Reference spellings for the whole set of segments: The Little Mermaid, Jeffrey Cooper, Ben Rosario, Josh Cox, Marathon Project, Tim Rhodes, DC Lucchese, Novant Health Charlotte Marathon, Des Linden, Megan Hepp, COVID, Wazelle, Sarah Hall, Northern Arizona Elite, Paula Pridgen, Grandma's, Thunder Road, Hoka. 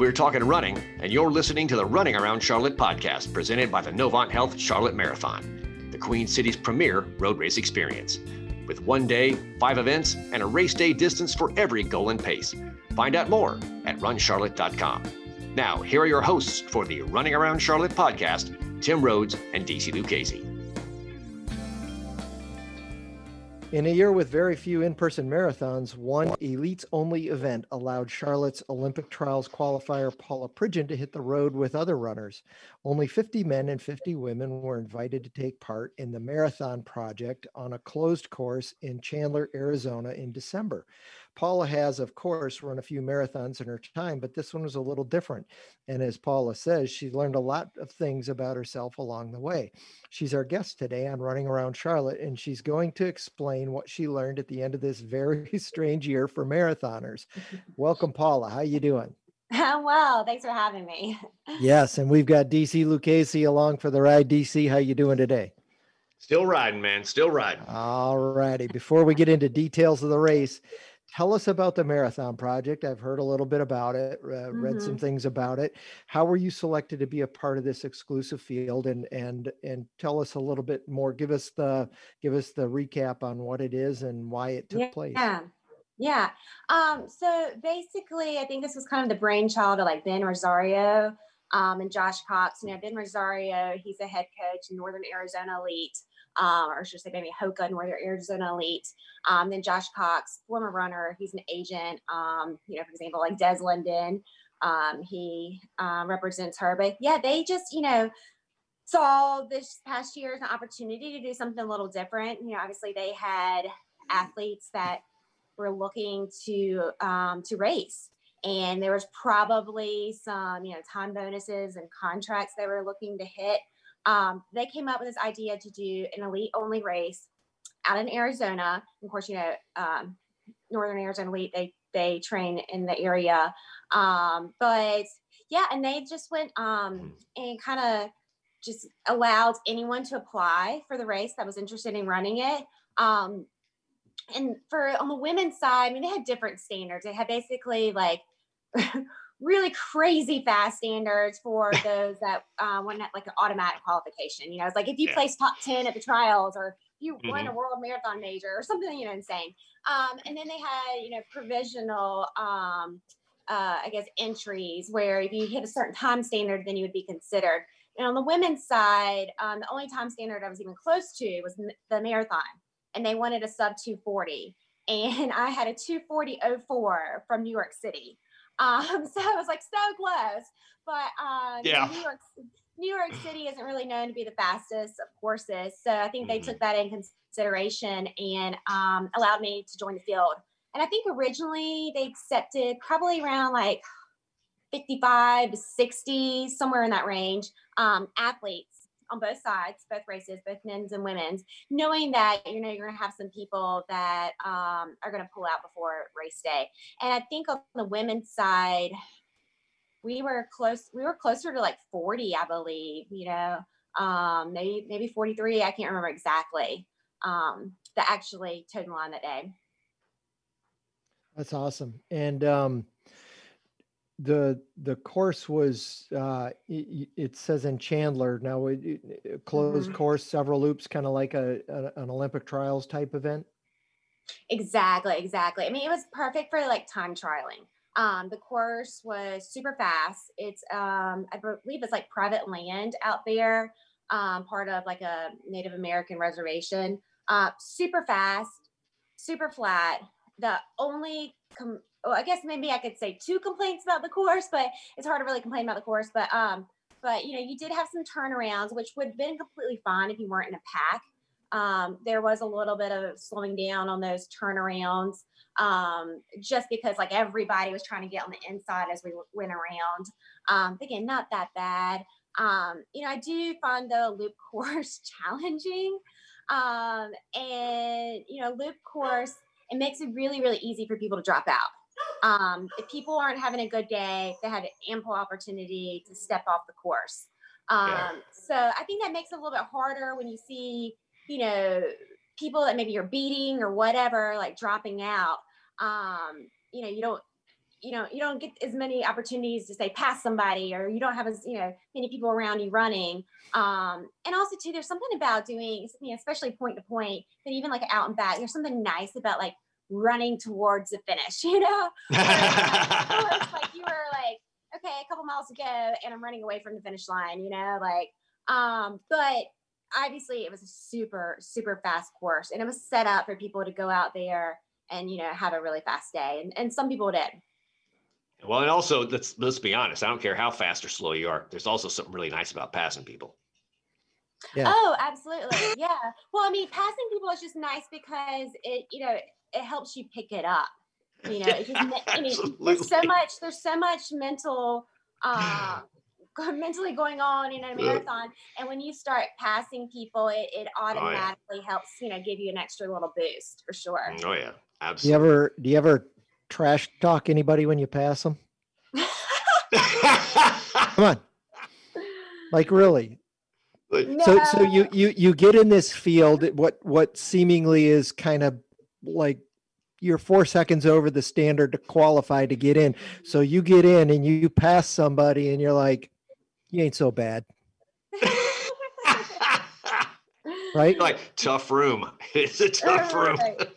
We're talking running, and you're listening to the Running Around Charlotte podcast presented by the Novant Health Charlotte Marathon, the Queen City's premier road race experience. With 1 day, 5 events, and a race day distance for every goal and pace. Find out more at runcharlotte.com. Now, here are your hosts for the Running Around Charlotte podcast, Tim Rhodes and DC Lucchese. In a year with very few in-person marathons, one elites-only event allowed Charlotte's Olympic trials qualifier Paula Pridgen to hit the road with other runners. Only 50 men and 50 women were invited to take part in the Marathon Project on a closed course in Chandler, Arizona in December. Paula has, of course, run a few marathons in her time, but this one was a little different. And as Paula says, she learned a lot of things about herself along the way. She's our guest today on Running Around Charlotte, and she's going to explain what she learned at the end of this very strange year for marathoners. Welcome, Paula. How are you doing? I'm well. Thanks for having me. Yes, and we've got DC Lucchese along for the ride. DC, how you doing today? Still riding, man. Still riding. All righty. Before we get into details of the race, tell us about the Marathon Project. I've heard a little bit about it, read some things about it. How were you selected to be a part of this exclusive field? And tell us a little bit more. Give us the recap on what it is and why it took place. Yeah. So basically, I think this was kind of the brainchild of like Ben Rosario and Josh Cox. You know, Ben Rosario, he's a head coach in Northern Arizona Elite. Or should I say maybe Hoka, Northern Arizona Elite. Then Josh Cox, former runner, he's an agent, for example, like Des Linden, he represents her. But yeah, they just, saw this past year as an opportunity to do something a little different. You know, obviously they had athletes that were looking to race. And there was probably some, time bonuses and contracts they were looking to hit. They came up with this idea to do an elite only race out in Arizona. Of course, Northern Arizona Elite, they train in the area. And they just went, and kind of just allowed anyone to apply for the race that was interested in running it. And on the women's side, they had different standards. They had basically like really crazy fast standards for those that won like an automatic qualification. It's like if you place top 10 at the trials or you won a world marathon major or something, insane. And then they had, provisional, entries where if you hit a certain time standard, then you would be considered. And on the women's side, the only time standard I was even close to was the marathon, and they wanted a sub 240. And I had a 240.04 from New York City. So I was like so close, but New York City isn't really known to be the fastest of courses. So I think they took that in consideration and allowed me to join the field. And I think originally they accepted probably around like 55 to 60, somewhere in that range, athletes on both sides, both races, both men's and women's, knowing that, you're going to have some people that are going to pull out before race day. And I think on the women's side, we were closer to like 40, I believe, maybe 43. I can't remember exactly that actually toed the line that day. That's awesome. And, the course was, it says in Chandler now, it closed course, several loops, kind of like an Olympic trials type event. Exactly. It was perfect for like time trialing. The course was super fast. It's, I believe it's like private land out there, part of like a Native American reservation, super fast, super flat. The only I guess maybe I could say 2 complaints about the course, but it's hard to really complain about the course. But you did have some turnarounds, which would have been completely fine if you weren't in a pack. There was a little bit of slowing down on those turnarounds, just because like everybody was trying to get on the inside as we went around. Again, not that bad. I do find the loop course challenging, and loop course, it makes it really, really easy for people to drop out. If people aren't having a good day, they had ample opportunity to step off the course. So I think that makes it a little bit harder when you see, people that maybe you're beating or whatever, like dropping out. You don't you know, you don't get as many opportunities to say pass somebody, or you don't have as, you know, many people around you running. And also too, there's something about doing, you know, especially point to point, but even like out and back, there's something nice about like running towards the finish, you know, it's like you were like, okay, a couple miles to go and I'm running away from the finish line, you know, like, but obviously it was a super, super fast course, and it was set up for people to go out there and, you know, have a really fast day. And some people did. Well, and also let's be honest. I don't care how fast or slow you are. There's also something really nice about passing people. Yeah. Oh, absolutely. Yeah. Well, I mean, passing people is just nice because it, you know, it helps you pick it up. You know, it just, I mean, there's so much mental, mentally going on in a marathon. And when you start passing people, it automatically helps, you know, give you an extra little boost for sure. Oh yeah. Absolutely. Do you ever trash talk anybody when you pass them? Come on. Like really? No. So you get in this field, what seemingly is kind of like, you're 4 seconds over the standard to qualify to get in. So you get in and you pass somebody and you're like, you ain't so bad. Right? Like tough room. It's a tough room. Right. It's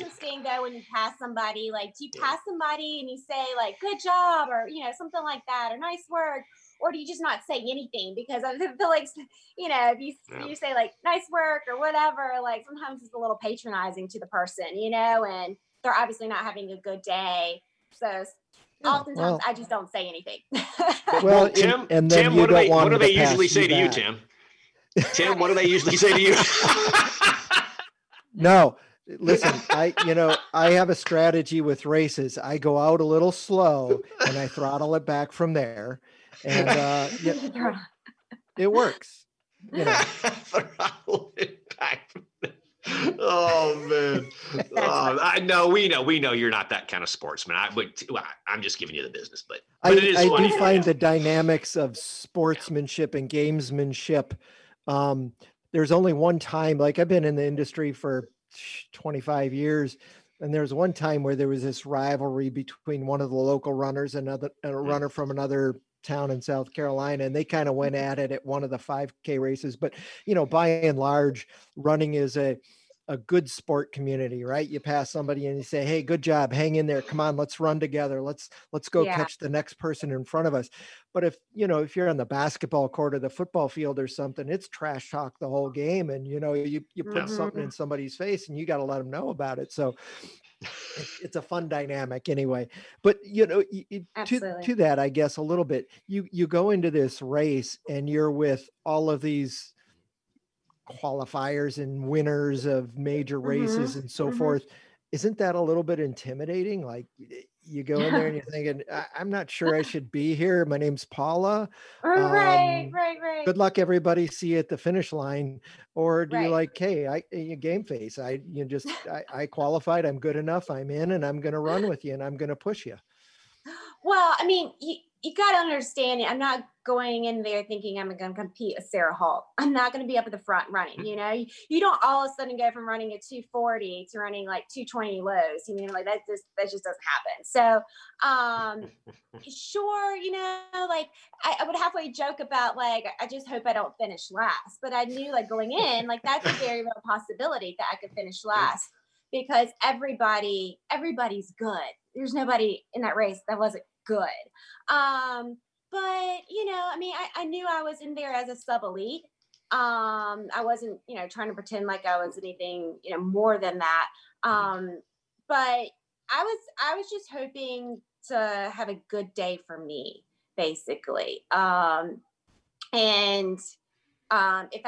interesting though when you pass somebody, like do you pass somebody and you say like, good job, or, you know, something like that, or nice work? Or do you just not say anything? Because I feel like, you know, if you say like nice work or whatever, like sometimes it's a little patronizing to the person, you know, and they're obviously not having a good day. So oftentimes I just don't say anything. Well, Tim, and then Tim, what do they usually say to you, Tim? Tim, what do they usually say to you? No, listen, I have a strategy with races. I go out a little slow and I throttle it back from there. And it works. You know. Oh man! We know you're not that kind of sportsman. I'm just giving you the business, but it is funny. I do find the dynamics of sportsmanship and gamesmanship. There's only one time, like I've been in the industry for 25 years. And there was one time where there was this rivalry between one of the local runners and a runner from another town in South Carolina, and they kind of went at it at one of the 5K races. But, you know, by and large, running is a good sport community, right? You pass somebody and you say, hey, good job, hang in there, come on, let's run together, let's go catch the next person in front of us. But if, you know, if you're on the basketball court or the football field or something, it's trash talk the whole game. And, you know, you put something in somebody's face and you got to let them know about it. So it's a fun dynamic anyway. But, you know, to that, I guess a little bit, you go into this race and you're with all of these qualifiers and winners of major races and so forth. Isn't that a little bit intimidating? Like you go in there and you're thinking, I'm not sure I should be here. My name's Paula. Right. Good luck, everybody. See you at the finish line. Or do you like, hey, you game face. I qualified. I'm good enough. I'm in, and I'm going to run with you, and I'm going to push you. Well, I mean, you got to understand it. I'm not going in there thinking I'm going to compete with Sarah Hall. I'm not going to be up at the front running, you know? You don't all of a sudden go from running at 240 to running like 220 lows. You mean, like that just doesn't happen. So sure, you know, like I would halfway joke about like, I just hope I don't finish last. But I knew like going in, like that's a very real possibility that I could finish last, because everybody's good. There's nobody in that race that wasn't good. But, you know, I mean, I knew I was in there as a sub-elite. I wasn't, you know, trying to pretend like I was anything, you know, more than that. But I was just hoping to have a good day for me, basically. If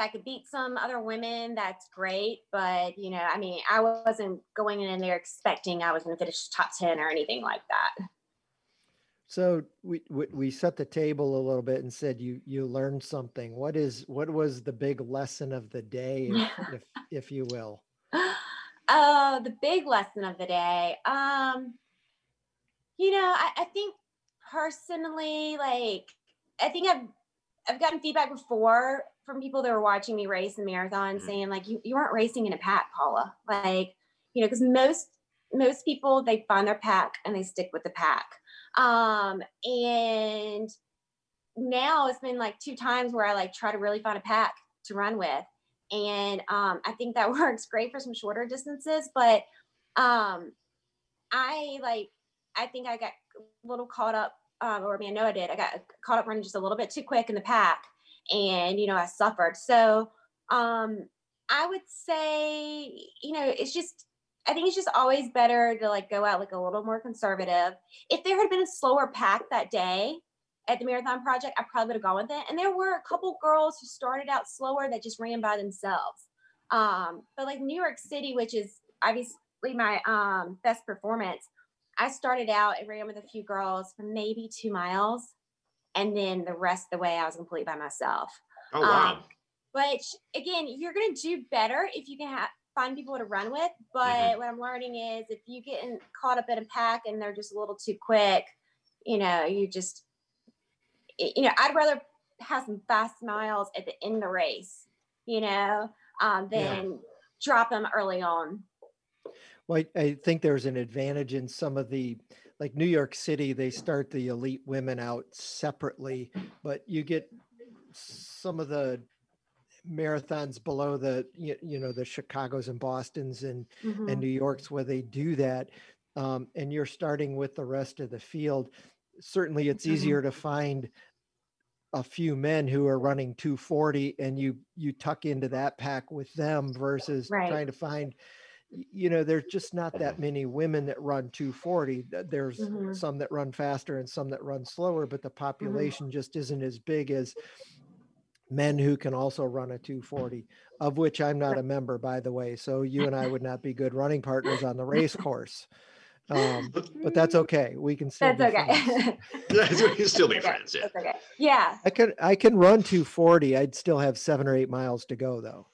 I could beat some other women, that's great. But, you know, I mean, I wasn't going in there expecting I was going to finish top 10 or anything like that. So we set the table a little bit and said you learned something. What was the big lesson of the day, if you will? Oh, the big lesson of the day. You know, I think personally, like I think I've gotten feedback before from people that were watching me race the marathon saying like you weren't racing in a pack, Paula. Like you know, because most people, they find their pack and they stick with the pack. And now it's been like 2 times where I like try to really find a pack to run with. And, I think that works great for some shorter distances, but, I think I got a little caught up, or I mean, I know I did. I got caught up running just a little bit too quick in the pack and, you know, I suffered. So, I would say, you know, it's just, I think it's just always better to like go out like a little more conservative. If there had been a slower pack that day at the Marathon Project, I probably would have gone with it. And there were a couple girls who started out slower that just ran by themselves. But like New York City, which is obviously my best performance, I started out and ran with a few girls for maybe 2 miles. And then the rest of the way I was completely by myself. Oh, wow. Which again, you're going to do better if you can find people to run with. But what I'm learning is if you get caught up in a pack and they're just a little too quick, you know, you know, I'd rather have some fast miles at the end of the race, you know, than drop them early on. Well, I think there's an advantage in some of the, like New York City, they start the elite women out separately, but you get some of the marathons below the, you know, the Chicago's and Boston's and New York's where they do that. And you're starting with the rest of the field. Certainly it's easier to find a few men who are running 240 and you tuck into that pack with them versus trying to find, you know, there's just not that many women that run 240. There's some that run faster and some that run slower, but the population just isn't as big as men who can also run a 240, of which I'm not a member, by the way. So you and I would not be good running partners on the race course. But that's okay. We can still friends. We can still be friends. Yeah. Okay. Yeah. I can run 240. I'd still have 7 or 8 miles to go though.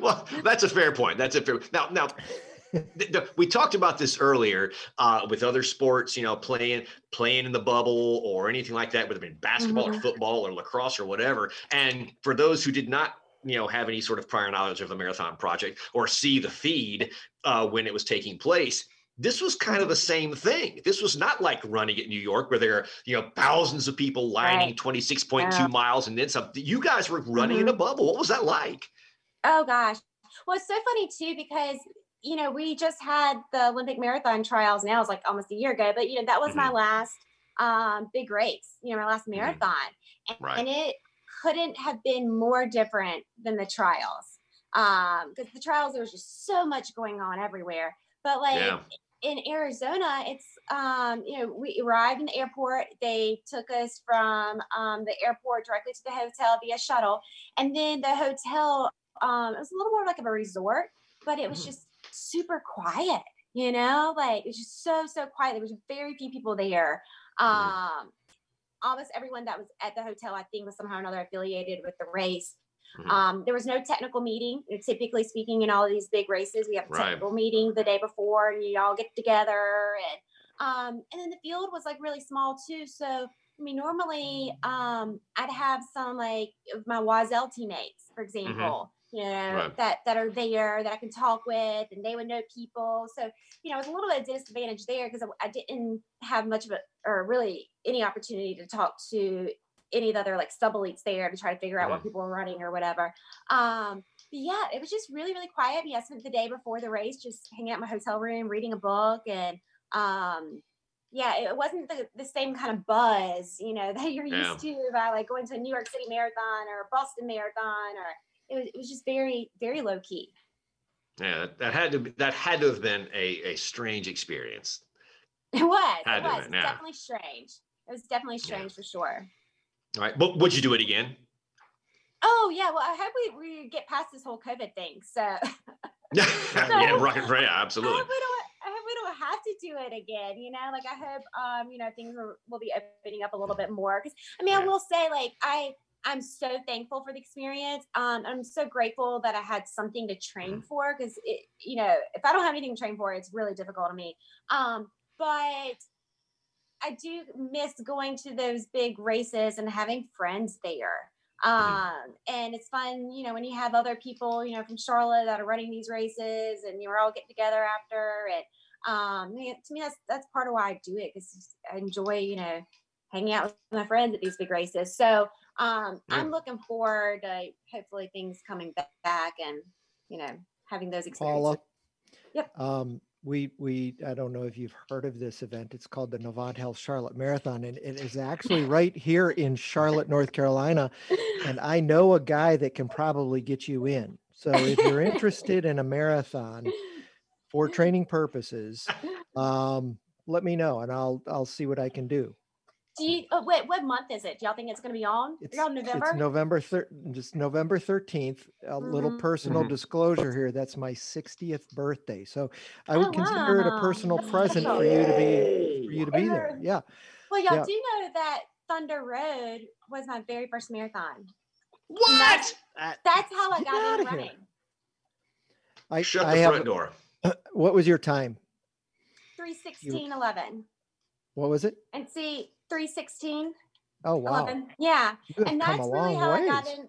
Well, that's a fair point. Now, we talked about this earlier with other sports, you know, playing in the bubble or anything like that, whether it be basketball or football or lacrosse or whatever. And for those who did not, you know, have any sort of prior knowledge of the Marathon Project or see the feed when it was taking place, this was kind of the same thing. This was not like running at New York where there are, you know, thousands of people lining 26.2 miles and then something. You guys were running in a bubble. What was that like? Oh, gosh. Well, it's so funny, too, because, you know, we just had the Olympic marathon trials now. It's like almost a year ago. But, you know, that was my last big race, you know, my last marathon. And it couldn't have been more different than the trials. Because the trials, there was just so much going on everywhere. But like in Arizona, it's, you know, we arrived in the airport. They took us from the airport directly to the hotel via shuttle. And then the hotel, it was a little more like of a resort, but it was just super quiet, you know, like it was just so quiet. There was very few people there. Almost everyone that was at the hotel, I think, was somehow or another affiliated with the race. There was no technical meeting. Typically speaking, in all of these big races, we have a technical meeting the day before, and you all get together. And then the field was like really small too. So, I mean, normally I'd have some like my Wazelle teammates, for example, you know, that are there that I can talk with, and they would know people. So, you know, I was a little bit at a disadvantage there because I didn't have much of or really any opportunity to talk to any of the other like sub elites there to try to figure out what people were running or whatever. Yeah, it was just really, really quiet. I spent the day before the race just hanging out in my hotel room, reading a book. And yeah, it wasn't the same kind of buzz, you know, that you're used to by like going to a New York City marathon or a Boston marathon, or it was just very, very low key. Yeah, that had to have been a strange experience. It was. It was definitely strange. It was definitely strange for sure. All right. But would you do it again? Oh, yeah. Well, I hope we get past this whole COVID thing. So, yeah, absolutely. I hope we don't have to do it again. You know, like I hope, you know, things will be opening up a little bit more. Because I mean, I will say, like, I'm so thankful for the experience. I'm so grateful that I had something to train for. Because, you know, if I don't have anything to train for, it's really difficult to me. But I do miss going to those big races and having friends there. And it's fun, you know, when you have other people, you know, from Charlotte that are running these races and you're all getting together after it. To me, that's part of why I do it, because I enjoy, you know, hanging out with my friends at these big races. So, I'm looking forward to hopefully things coming back and, you know, having those experiences. Paula, yep. We I don't know if you've heard of this event. It's called the Novant Health Charlotte Marathon, and it is actually right here in Charlotte, North Carolina. And I know a guy that can probably get you in. So if you're interested in a marathon for training purposes, let me know and I'll see what I can do. Do you, oh, wait, what month is it? Do y'all think it's going to be on? November? It's November 13th. A little personal disclosure here. That's my 60th birthday. So I would consider it a personal present for you to be there. Yeah. Well, y'all do know that Thunder Road was my very first marathon. What? That's how I got into running. Shut the front door. What was your time? 3:16:11. What was it? And see, 3:16. Oh wow! 11. Yeah, and that's really how I got in.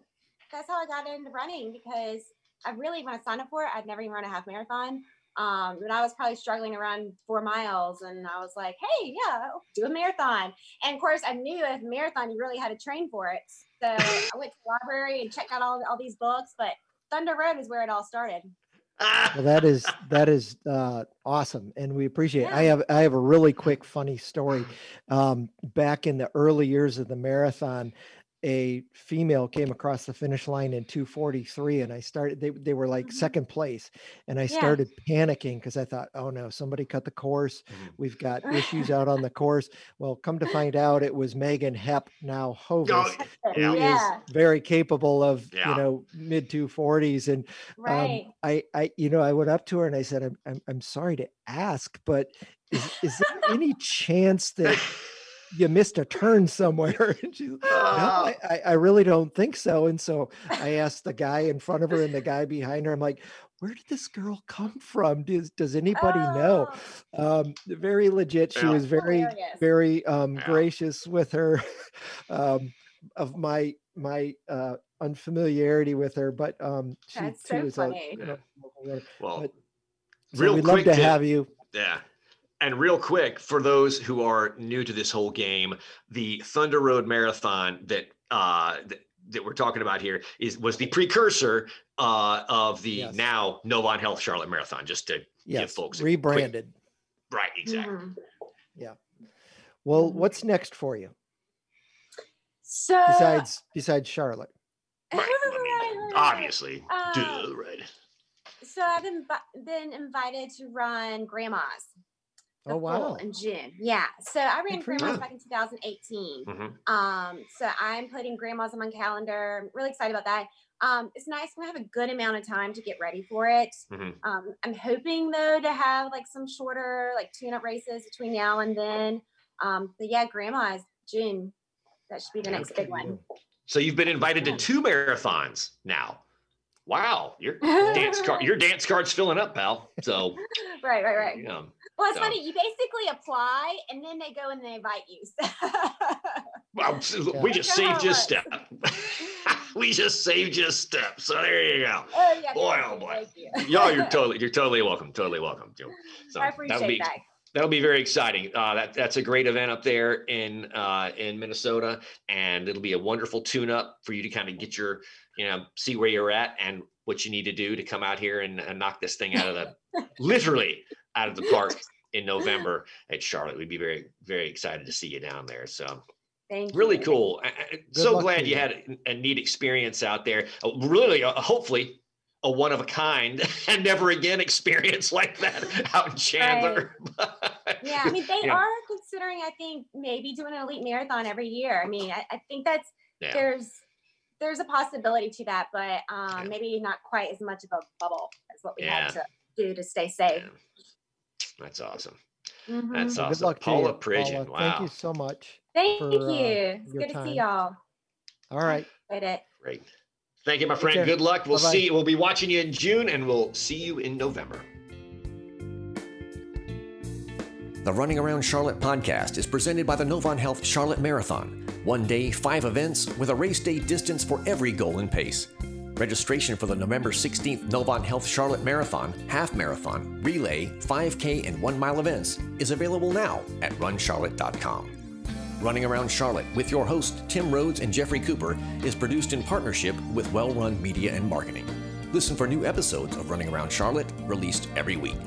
That's how I got into running, because I really, when I signed up for it, I'd never even run a half marathon. And I was probably struggling around 4 miles, and I was like, "Hey, yeah, I'll do a marathon." And of course, I knew a marathon, you really had to train for it. So I went to the library and checked out all these books. But Thunder Road is where it all started. Well, that is awesome, and we appreciate it. I have a really quick funny story. Back in the early years of the marathon, a female came across the finish line in 2:43, and I started. They were like second place, and I started panicking because I thought, oh no, somebody cut the course. We've got issues out on the course. Well, come to find out, it was Megan Hepp, now Hovis, who is very capable of you know, mid 240s, and I you know, I went up to her and I said, I'm sorry to ask, but is there any chance that you missed a turn somewhere? And she's like, no, I really don't think so. And so I asked the guy in front of her and the guy behind her, I'm like, where did this girl come from? Does anybody know? Very legit. She was very, very gracious with her, of my unfamiliarity with her, but she was funny. We'd love to have you. Yeah. And real quick, for those who are new to this whole game, the Thunder Road Marathon that we're talking about here was the precursor of the now Novant Health Charlotte Marathon, just to give folks rebranded. Right, exactly. Mm-hmm. Yeah. Well, what's next for you? So besides Charlotte, right? Obviously, right. So I've been invited to run Grandma's. Oh wow! In June, so I ran Grandma's back in 2018. Mm-hmm. So I'm putting Grandma's on my calendar. I'm really excited about that. It's nice. We have a good amount of time to get ready for it. Mm-hmm. I'm hoping though to have like some shorter, like tune-up races between now and then. But yeah, Grandma's June. That should be the next big one. So you've been invited to 2 marathons now. Wow, your dance card's filling up, pal. So right. Well, it's funny. You basically apply, and then they go and they invite you. So. We just saved you a step. So there you go. Oh, yeah, boy, oh boy. Y'all, you're totally welcome. Totally welcome. So I appreciate that. That'll be very exciting. That's a great event up there in Minnesota, and it'll be a wonderful tune-up for you to kind of get your, you know, see where you're at and what you need to do to come out here and knock this thing out of the park in November at Charlotte. We'd be very, very excited to see you down there. So thank you. Really cool. So glad you had a neat experience out there. Really, hopefully a one of a kind and never again experience like that out in Chandler. Right. Yeah. I mean, they are considering, I think, maybe doing an elite marathon every year. I mean, I think that's, there's a possibility to that, but maybe not quite as much of a bubble as what we had to do to stay safe. That's awesome. Mm-hmm. That's awesome. Good luck to Paula Pridgen. Wow. Thank you so much. Thank you. It's good to see y'all. All right. Great. Thank you, my friend. Good luck. We'll see you. We'll be watching you in June, and we'll see you in November. The Running Around Charlotte podcast is presented by the Novant Health Charlotte Marathon. 1 day, 5 events with a race day distance for every goal and pace. Registration for the November 16th Novant Health Charlotte Marathon, Half Marathon, Relay, 5K, and 1 mile events is available now at runcharlotte.com. Running Around Charlotte with your hosts Tim Rhodes and Jeffrey Cooper is produced in partnership with Well Run Media and Marketing. Listen for new episodes of Running Around Charlotte released every week.